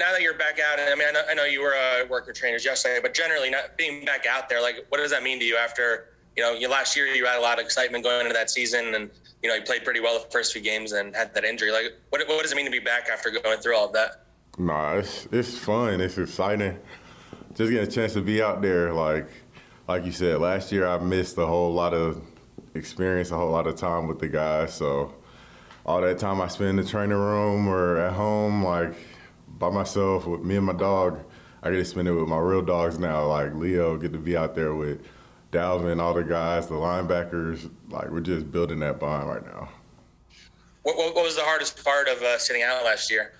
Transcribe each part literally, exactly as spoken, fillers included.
now that you're back out, I mean, I know, I know you were a worker trainer yesterday, but generally not being back out there, like, what does that mean to you after, you know, you, last year you had a lot of excitement going into that season and, you know, you played pretty well the first few games and had that injury. Like, what, what does it mean to be back after going through all of that? Nah, it's, it's fun. It's exciting. Just getting a chance to be out there. Like, like you said, last year I missed a whole lot of experience, a whole lot of time with the guys. So all that time I spend in the training room or at home, like, by myself with me and my dog, I get to spend it with my real dogs now. Like Leo, get to be out there with Dalvin, all the guys, the linebackers. Like, we're just building that bond right now. What, what, what was the hardest part of uh, sitting out last year?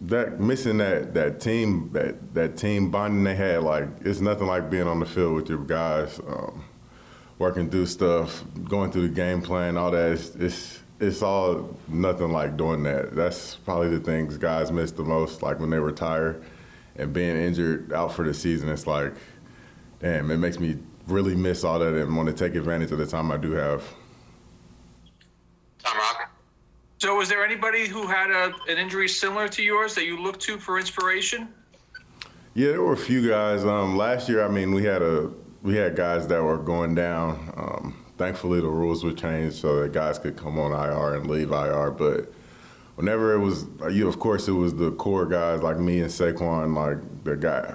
That missing that that team that that team bonding they had. Like, it's nothing like being on the field with your guys, um, working through stuff, going through the game plan, all that. It's, it's It's all nothing like doing that. That's probably the things guys miss the most, like when they retire and being injured out for the season. It's like, damn, it makes me really miss all that and want to take advantage of the time I do have. Tom Rock. So was there anybody who had a, an injury similar to yours that you looked to for inspiration? Yeah, there were a few guys. Um, last year, I mean, we had a we had guys that were going down. Um, Thankfully, the rules were changed so that guys could come on I R and leave I R. But whenever it was, you of course, it was the core guys like me and Saquon, like the guy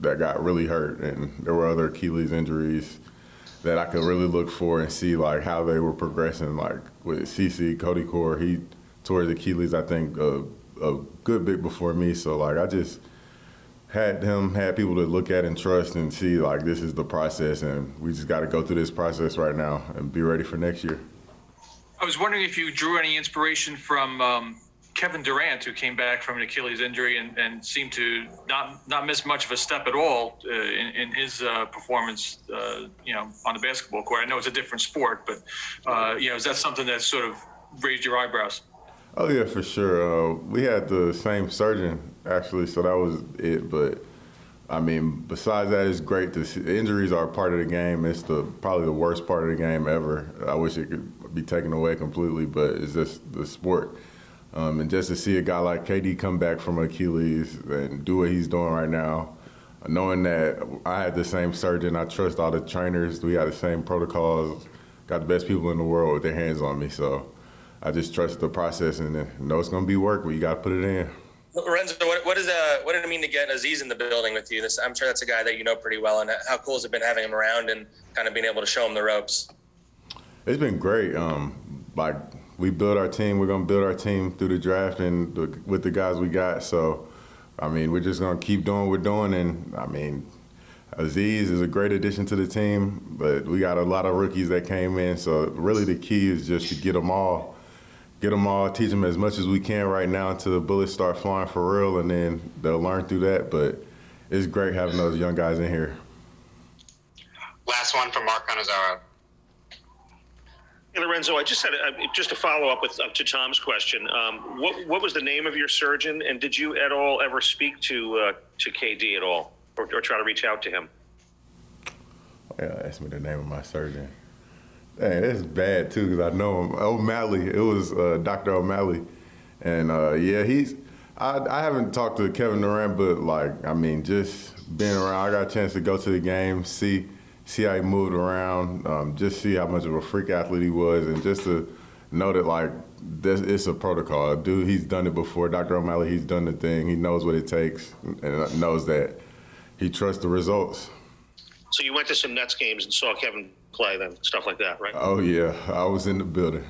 that got really hurt, and there were other Achilles injuries that I could really look for and see like how they were progressing. Like with C C, Cody Core, he tore his Achilles, I think, a, a good bit before me. So like I just had him, had people to look at and trust and see, like, this is the process, and we just got to go through this process right now and be ready for next year. I was wondering if you drew any inspiration from um, Kevin Durant, who came back from an Achilles injury and, and seemed to not not miss much of a step at all uh, in, in his uh, performance, uh, you know, on the basketball court. I know it's a different sport, but, uh, you know, is that something that sort of raised your eyebrows? Oh, yeah, for sure. Uh, we had the same surgeon, actually, so that was it. But, I mean, besides that, it's great to see. Injuries are part of the game. It's the probably the worst part of the game ever. I wish it could be taken away completely, but it's just the sport. Um, and just to see a guy like K D come back from Achilles and do what he's doing right now, knowing that I had the same surgeon, I trust all the trainers, we had the same protocols, got the best people in the world with their hands on me, so I just trust the process and know it's going to be work, but you got to put it in. Lorenzo, what, what, is, uh, what did it mean to get Aziz in the building with you? This, I'm sure that's a guy that you know pretty well, and how cool has it been having him around and kind of being able to show him the ropes? It's been great. Um, like, we build our team. We're going to build our team through the draft and the, with the guys we got. So, I mean, we're just going to keep doing what we're doing. And, I mean, Aziz is a great addition to the team, but we got a lot of rookies that came in. So, really, the key is just to get them all. Get them all, teach them as much as we can right now until the bullets start flying for real, and then they'll learn through that. But it's great having those young guys in here. Last one from Mark Gonzara. Hey, Lorenzo, I just had a, just to follow up with uh, to Tom's question. Um, what what was the name of your surgeon, and did you at all ever speak to uh, to K D at all, or, or try to reach out to him? Yeah, ask me the name of my surgeon. Dang, that's bad, too, because I know him. O'Malley. It was uh, Doctor O'Malley. And, uh, yeah, he's I, – I haven't talked to Kevin Durant, but, like, I mean, just being around, I got a chance to go to the game, see see how he moved around, um, just see how much of a freak athlete he was, and just to know that, like, this, it's a protocol. Dude, he's done it before. Doctor O'Malley, he's done the thing. He knows what it takes and knows that he trusts the results. So you went to some Nets games and saw Kevin play, then stuff like that, right? Oh yeah, I was in the building.